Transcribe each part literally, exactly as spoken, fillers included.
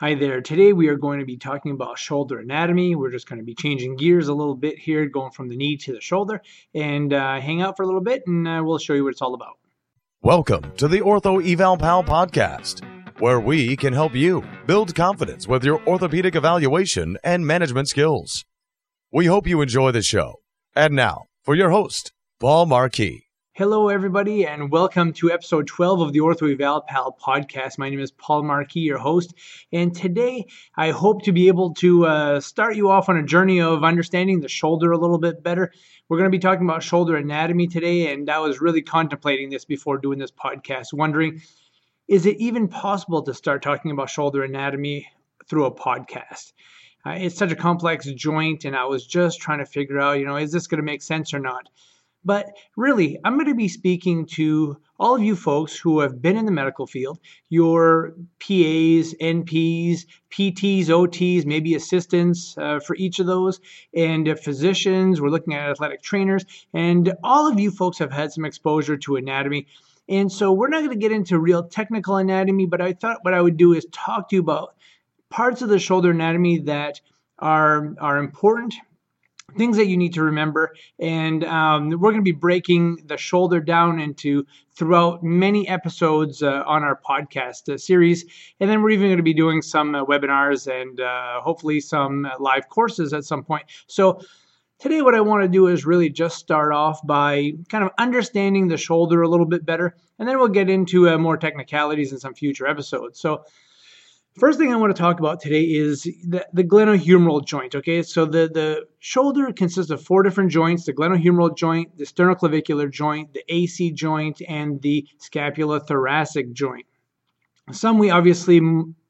Hi there, today we are going to be talking about shoulder anatomy. We're just going to be changing gears a little bit here, going from the knee to the shoulder, and uh, hang out for a little bit, and uh, we'll show you what it's all about. Welcome to the Ortho Eval Pal podcast, where we can help you build confidence with your orthopedic evaluation and management skills. We hope you enjoy the show. And now, for your host, Paul Marquis. Hello, everybody, and welcome to episode twelve of the Ortho Eval Pal podcast. My name is Paul Markey, your host, and today I hope to be able to uh, start you off on a journey of understanding the shoulder a little bit better. We're going to be talking about shoulder anatomy today, and I was really contemplating this before doing this podcast, wondering, is it even possible to start talking about shoulder anatomy through a podcast? Uh, it's such a complex joint, and I was just trying to figure out, you know, is this going to make sense or not? But really, I'm going to be speaking to all of you folks who have been in the medical field, your P As, N Ps, P Ts, O Ts, maybe assistants uh, for each of those, and uh, physicians. We're looking at athletic trainers, and all of you folks have had some exposure to anatomy. And so we're not going to get into real technical anatomy, but I thought what I would do is talk to you about parts of the shoulder anatomy that are, are important, things that you need to remember, and um, we're going to be breaking the shoulder down into throughout many episodes uh, on our podcast uh, series, and then we're even going to be doing some uh, webinars and uh, hopefully some uh, live courses at some point. So today what I want to do is really just start off by kind of understanding the shoulder a little bit better, and then we'll get into uh, more technicalities in some future episodes. So first thing I want to talk about today is the, the glenohumeral joint, okay? So the, the shoulder consists of four different joints: the glenohumeral joint, the sternoclavicular joint, the A C joint, and the scapulothoracic joint. Some we obviously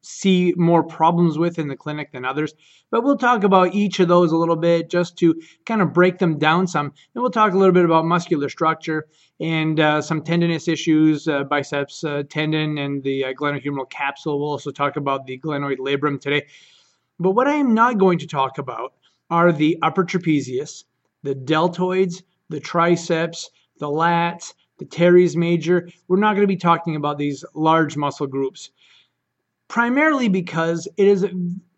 see more problems with in the clinic than others, but we'll talk about each of those a little bit just to kind of break them down some. And we'll talk a little bit about muscular structure and uh, some tendinous issues, uh, biceps uh, tendon and the uh, glenohumeral capsule. We'll also talk about the glenoid labrum today. But what I am not going to talk about are the upper trapezius, the deltoids, the triceps, the lats, the teres major. We're not going to be talking about these large muscle groups, primarily because it is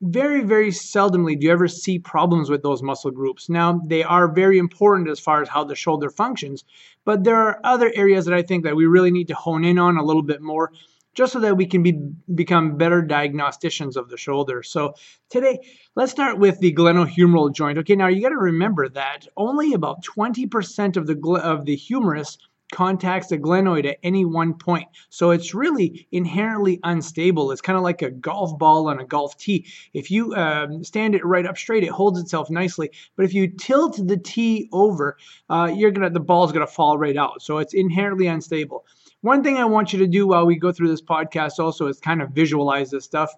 very, very seldomly do you ever see problems with those muscle groups. Now, they are very important as far as how the shoulder functions, but there are other areas that I think that we really need to hone in on a little bit more, just so that we can be, become better diagnosticians of the shoulder. So today, let's start with the glenohumeral joint. Okay, now you got to remember that only about twenty percent of the of the humerus contacts the glenoid at any one point. So it's really inherently unstable. It's kind of like a golf ball on a golf tee. If you um, stand it right up straight, it holds itself nicely. But if you tilt the tee over, uh, you're gonna the ball's gonna fall right out. So it's inherently unstable. One thing I want you to do while we go through this podcast also is kind of visualize this stuff.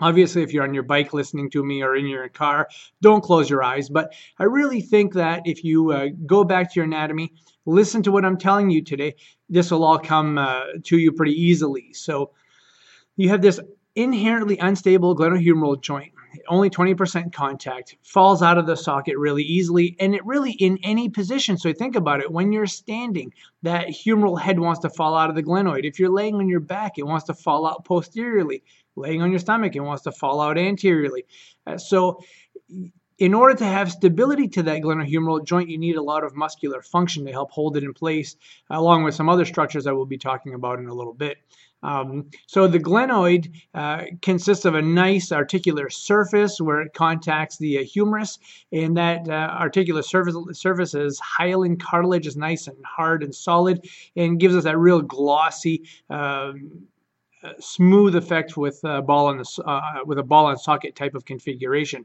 Obviously, if you're on your bike listening to me or in your car, don't close your eyes. But I really think that if you uh, go back to your anatomy, listen to what I'm telling you today, this will all come uh, to you pretty easily. So you have this inherently unstable glenohumeral joint, only twenty percent contact, falls out of the socket really easily, and it really in any position. So think about it. When you're standing, that humeral head wants to fall out of the glenoid. If you're laying on your back, it wants to fall out posteriorly. Laying on your stomach, it wants to fall out anteriorly. Uh, so in order to have stability to that glenohumeral joint, you need a lot of muscular function to help hold it in place, along with some other structures I will be talking about in a little bit. Um, so the glenoid uh, consists of a nice articular surface where it contacts the uh, humerus, and that uh, articular surface, surface is hyaline cartilage, is nice and hard and solid, and gives us that real glossy, uh, smooth effect with a ball on the uh, with a ball and socket type of configuration.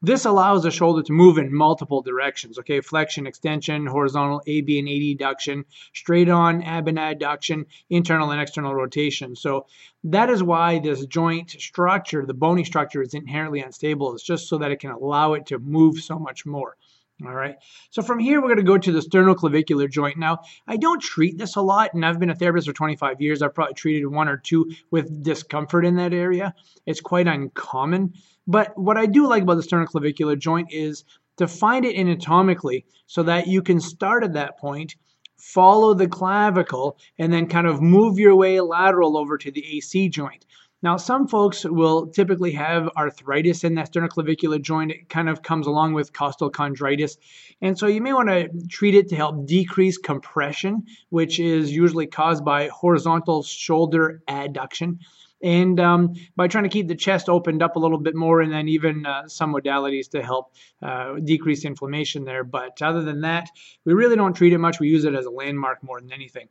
This allows the shoulder to move in multiple directions, okay? Flexion, extension, horizontal A B and A D adduction, straight on ab and adduction, internal and external rotation. So that is why this joint structure, the bony structure, is inherently unstable. It's just so that it can allow it to move so much more. All right, so from here, we're going to go to the sternoclavicular joint. Now, I don't treat this a lot, and I've been a therapist for twenty-five years. I've probably treated one or two with discomfort in that area. It's quite uncommon. But what I do like about the sternoclavicular joint is to find it anatomically so that you can start at that point, follow the clavicle, and then kind of move your way lateral over to the A C joint. Now, some folks will typically have arthritis in that sternoclavicular joint. It kind of comes along with costal chondritis. And so you may want to treat it to help decrease compression, which is usually caused by horizontal shoulder adduction. And um, by trying to keep the chest opened up a little bit more, and then even uh, some modalities to help uh, decrease inflammation there. But other than that, we really don't treat it much. We use it as a landmark more than anything.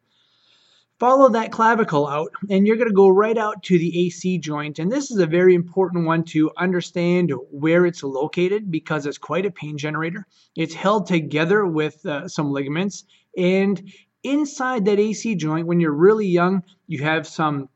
Follow that clavicle out, and you're going to go right out to the A C joint. And this is a very important one to understand where it's located, because it's quite a pain generator. It's held together with uh, some ligaments. And inside that A C joint, when you're really young, you have some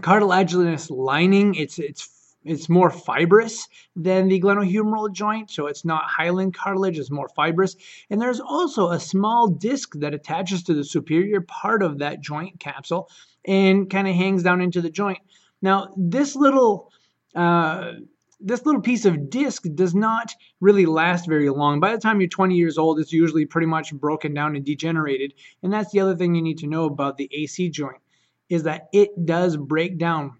cartilaginous lining. It's it's it's more fibrous than the glenohumeral joint, so it's not hyaline cartilage, it's more fibrous. And there's also a small disc that attaches to the superior part of that joint capsule and kind of hangs down into the joint. Now, this little uh, this little piece of disc does not really last very long. By the time you're twenty years old, it's usually pretty much broken down and degenerated. And that's the other thing you need to know about the A C joint, is that it does break down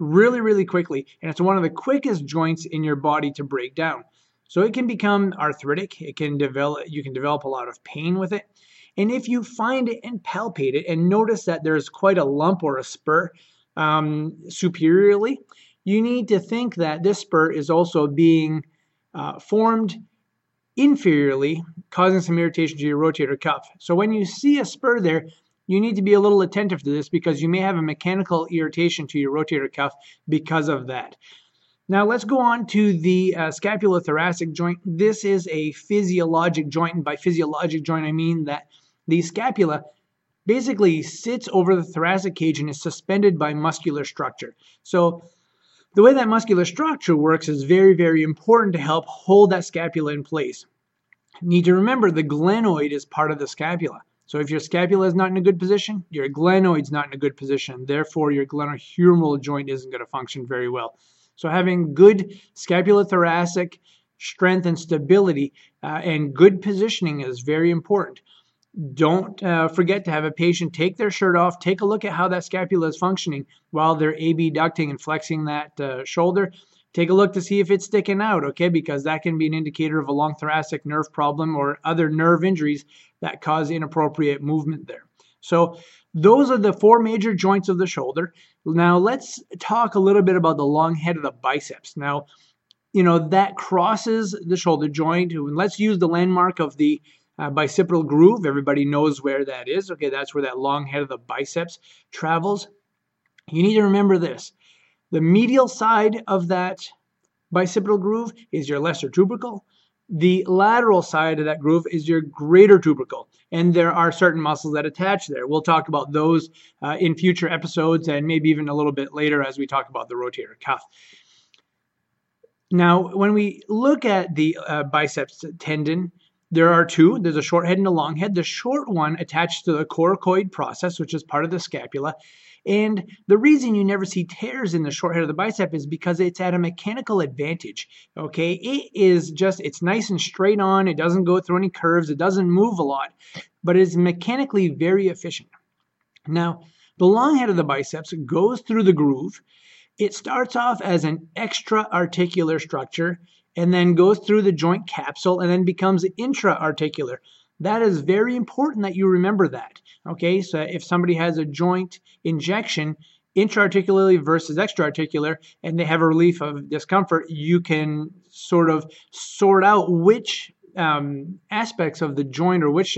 really, really quickly. And it's one of the quickest joints in your body to break down. So it can become arthritic. It can develop, you can develop a lot of pain with it. And if you find it and palpate it and notice that there's quite a lump or a spur um, superiorly, you need to think that this spur is also being uh, formed inferiorly, causing some irritation to your rotator cuff. So when you see a spur there, you need to be a little attentive to this, because you may have a mechanical irritation to your rotator cuff because of that. Now let's go on to the uh, scapulothoracic joint. This is a physiologic joint, and by physiologic joint I mean that the scapula basically sits over the thoracic cage and is suspended by muscular structure. So the way that muscular structure works is very, very important to help hold that scapula in place. You need to remember the glenoid is part of the scapula. So if your scapula is not in a good position, your glenoid's not in a good position. Therefore, your glenohumeral joint isn't going to function very well. So having good scapulothoracic strength and stability uh, and good positioning is very important. Don't uh, forget to have a patient take their shirt off, take a look at how that scapula is functioning while they're abducting and flexing that uh, shoulder. Take a look to see if it's sticking out, okay, because that can be an indicator of a long thoracic nerve problem or other nerve injuries that cause inappropriate movement there. So those are the four major joints of the shoulder. Now let's talk a little bit about the long head of the biceps. Now, you know, that crosses the shoulder joint. Let's use the landmark of the uh, bicipital groove. Everybody knows where that is. Okay, that's where that long head of the biceps travels. You need to remember this. The medial side of that bicipital groove is your lesser tubercle. The lateral side of that groove is your greater tubercle. And there are certain muscles that attach there. We'll talk about those uh, in future episodes, and maybe even a little bit later as we talk about the rotator cuff. Now, when we look at the uh, biceps tendon, there are two. There's a short head and a long head. The short one attaches to the coracoid process, which is part of the scapula. And the reason you never see tears in the short head of the bicep is because it's at a mechanical advantage, okay? It is just, it's nice and straight on. It doesn't go through any curves. It doesn't move a lot, but it's mechanically very efficient. Now, the long head of the biceps goes through the groove. It starts off as an extra-articular structure and then goes through the joint capsule and then becomes intra-articular. That is very important that you remember that, okay? So if somebody has a joint injection intra-articularly versus extra-articular and they have a relief of discomfort, you can sort of sort out which um, aspects of the joint or which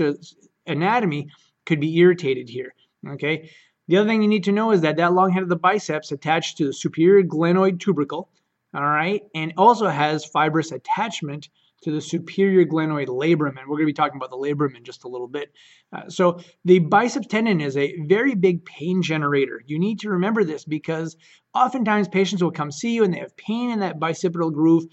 anatomy could be irritated here, okay? The other thing you need to know is that that long head of the biceps attached to the superior glenoid tubercle, all right, and also has fibrous attachment to the superior glenoid labrum, and we're going to be talking about the labrum in just a little bit. Uh, so the biceps tendon is a very big pain generator. You need to remember this, because oftentimes patients will come see you and they have pain in that bicipital groove,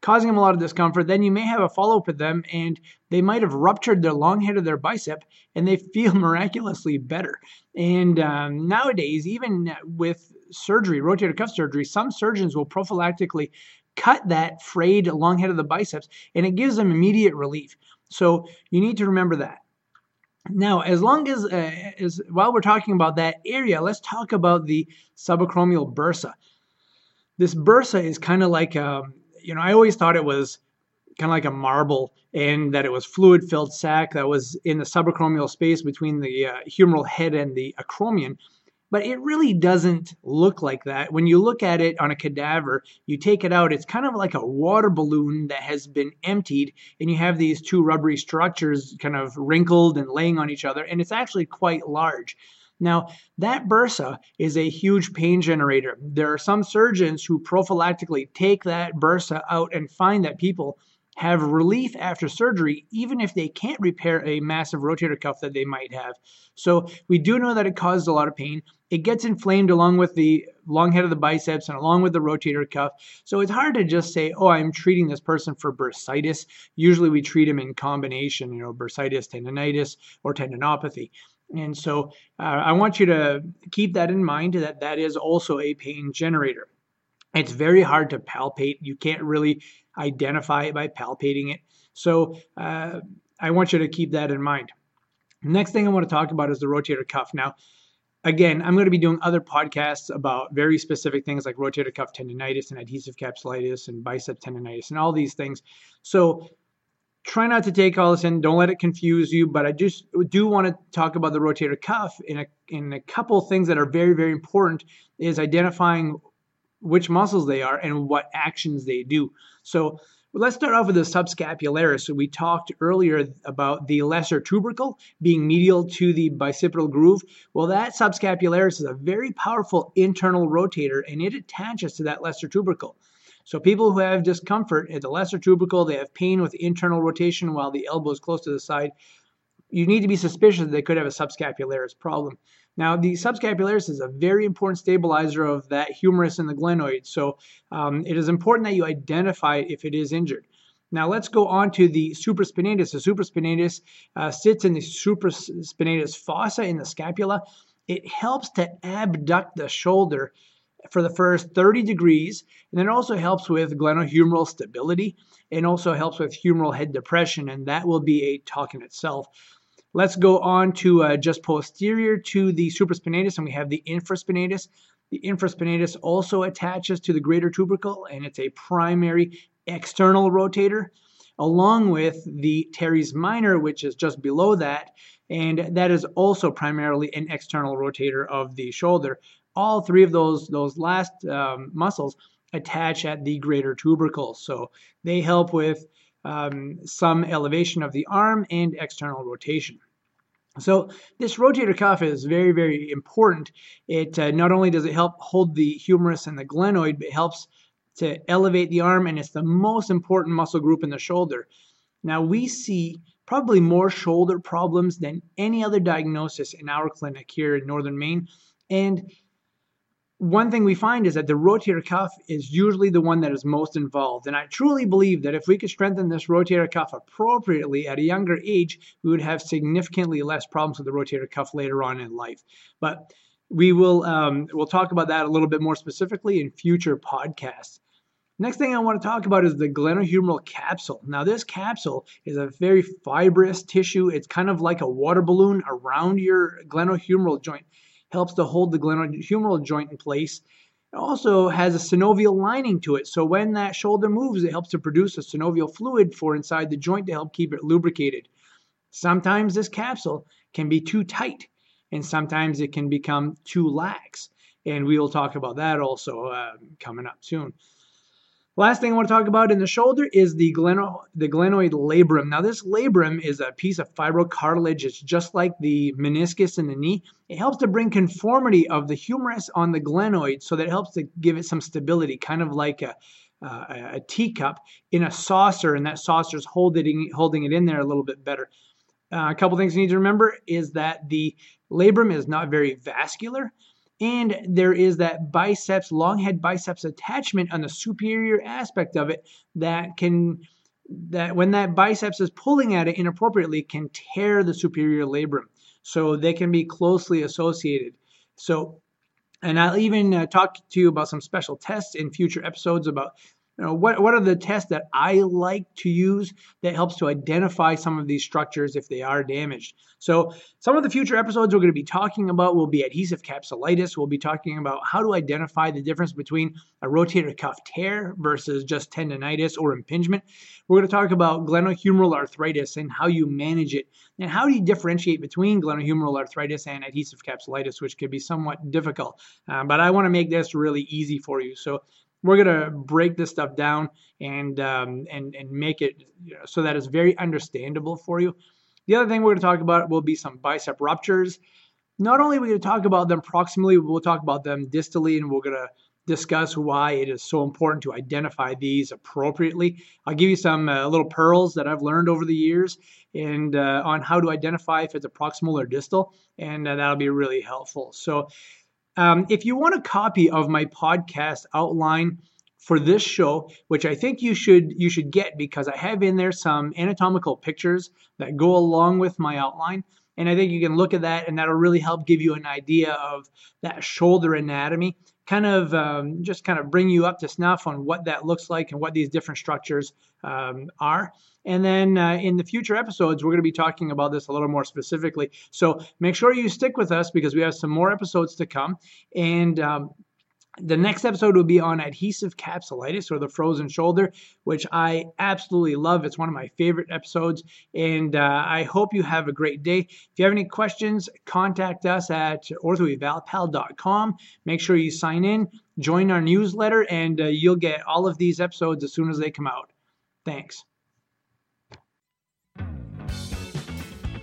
causing them a lot of discomfort. Then you may have a follow-up with them, and they might have ruptured their long head of their bicep, and they feel miraculously better. And um, nowadays, even with surgery, rotator cuff surgery, some surgeons will prophylactically cut that frayed long head of the biceps, and it gives them immediate relief. So you need to remember that. Now, as long as, uh, as while we're talking about that area, let's talk about the subacromial bursa. This bursa is kind of like, a, you know, I always thought it was kind of like a marble, and that it was fluid-filled sac that was in the subacromial space between the uh, humeral head and the acromion. But it really doesn't look like that. When you look at it on a cadaver, you take it out, it's kind of like a water balloon that has been emptied, and you have these two rubbery structures kind of wrinkled and laying on each other, and it's actually quite large. Now, that bursa is a huge pain generator. There are some surgeons who prophylactically take that bursa out and find that people have relief after surgery, even if they can't repair a massive rotator cuff that they might have. So we do know that it causes a lot of pain. It gets inflamed along with the long head of the biceps and along with the rotator cuff. So it's hard to just say, oh, I'm treating this person for bursitis. Usually we treat them in combination, you know, bursitis, tendinitis, or tendinopathy. And so uh, I want you to keep that in mind, that that is also a pain generator. It's very hard to palpate. You can't really identify it by palpating it. So uh, I want you to keep that in mind. Next thing I want to talk about is the rotator cuff. Now, again, I'm going to be doing other podcasts about very specific things like rotator cuff tendinitis and adhesive capsulitis and bicep tendinitis and all these things. So try not to take all this in. Don't let it confuse you. But I just do want to talk about the rotator cuff. In a, in a couple things that are very, very important is identifying which muscles they are and what actions they do. So let's start off with the subscapularis. So we talked earlier about the lesser tubercle being medial to the bicipital groove. Well, that subscapularis is a very powerful internal rotator, and it attaches to that lesser tubercle. So people who have discomfort at the lesser tubercle, they have pain with internal rotation while the elbow is close to the side, you need to be suspicious that they could have a subscapularis problem. Now, the subscapularis is a very important stabilizer of that humerus and the glenoid, so um, it is important that you identify if it is injured. Now, let's go on to the supraspinatus. The supraspinatus uh, sits in the supraspinatus fossa in the scapula. It helps to abduct the shoulder for the first thirty degrees, and then it also helps with glenohumeral stability and also helps with humeral head depression, and that will be a talk in itself. Let's go on to uh, just posterior to the supraspinatus, and we have the infraspinatus. The infraspinatus also attaches to the greater tubercle, and it's a primary external rotator, along with the teres minor, which is just below that, and that is also primarily an external rotator of the shoulder. All three of those, those last um, muscles attach at the greater tubercle, so they help with Um, some elevation of the arm and external rotation. So this rotator cuff is very, very important. It uh, not only does it help hold the humerus and the glenoid, but it helps to elevate the arm, and it's the most important muscle group in the shoulder. Now, we see probably more shoulder problems than any other diagnosis in our clinic here in Northern Maine, and one thing we find is that the rotator cuff is usually the one that is most involved. And I truly believe that if we could strengthen this rotator cuff appropriately at a younger age, we would have significantly less problems with the rotator cuff later on in life. But we will um, we'll talk about that a little bit more specifically in future podcasts. Next thing I want to talk about is the glenohumeral capsule. Now, this capsule is a very fibrous tissue. It's kind of like a water balloon around your glenohumeral joint. Helps to hold the glenohumeral joint in place. It also has a synovial lining to it, so when that shoulder moves, it helps to produce a synovial fluid for inside the joint to help keep it lubricated. Sometimes this capsule can be too tight, and sometimes it can become too lax, and we will talk about that also uh, coming up soon. Last thing I want to talk about in the shoulder is the, gleno, the glenoid labrum. Now, this labrum is a piece of fibrocartilage. It's just like the meniscus in the knee. It helps to bring conformity of the humerus on the glenoid, so that it helps to give it some stability, kind of like a, uh, a teacup in a saucer, and that saucer is holding, holding it in there a little bit better. Uh, a couple things you need to remember is that the labrum is not very vascular. And there is that biceps, long head biceps attachment on the superior aspect of it that can, that when that biceps is pulling at it inappropriately, can tear the superior labrum. So they can be closely associated. So, and I'll even uh, talk to you about some special tests in future episodes about You know, what, what are the tests that I like to use that helps to identify some of these structures if they are damaged? So some of the future episodes we're going to be talking about will be adhesive capsulitis. We'll be talking about how to identify the difference between a rotator cuff tear versus just tendinitis or impingement. We're going to talk about glenohumeral arthritis and how you manage it. And how do you differentiate between glenohumeral arthritis and adhesive capsulitis, which could be somewhat difficult. Um, but I want to make this really easy for you. So we're going to break this stuff down and, um, and, and make it so that it's very understandable for you. The other thing we're going to talk about will be some bicep ruptures. Not only are we going to talk about them proximally, we'll talk about them distally, and we're going to discuss why it is so important to identify these appropriately. I'll give you some uh, little pearls that I've learned over the years and uh, on how to identify if it's a proximal or distal, and uh, that'll be really helpful. So um, if you want a copy of my podcast outline for this show, which I think you should you should get because I have in there some anatomical pictures that go along with my outline, and I think you can look at that, and that'll really help give you an idea of that shoulder anatomy, kind of um, just kind of bring you up to snuff on what that looks like and what these different structures um, are. And then uh, in the future episodes, we're going to be talking about this a little more specifically. So make sure you stick with us because we have some more episodes to come. And um, the next episode will be on adhesive capsulitis, or the frozen shoulder, which I absolutely love. It's one of my favorite episodes, and uh, I hope you have a great day. If you have any questions, contact us at ortho eval pal dot com. Make sure you sign in, join our newsletter, and uh, you'll get all of these episodes as soon as they come out. Thanks.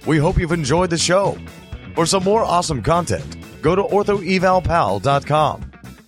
We hope you've enjoyed the show. For some more awesome content, go to ortho eval pal dot com.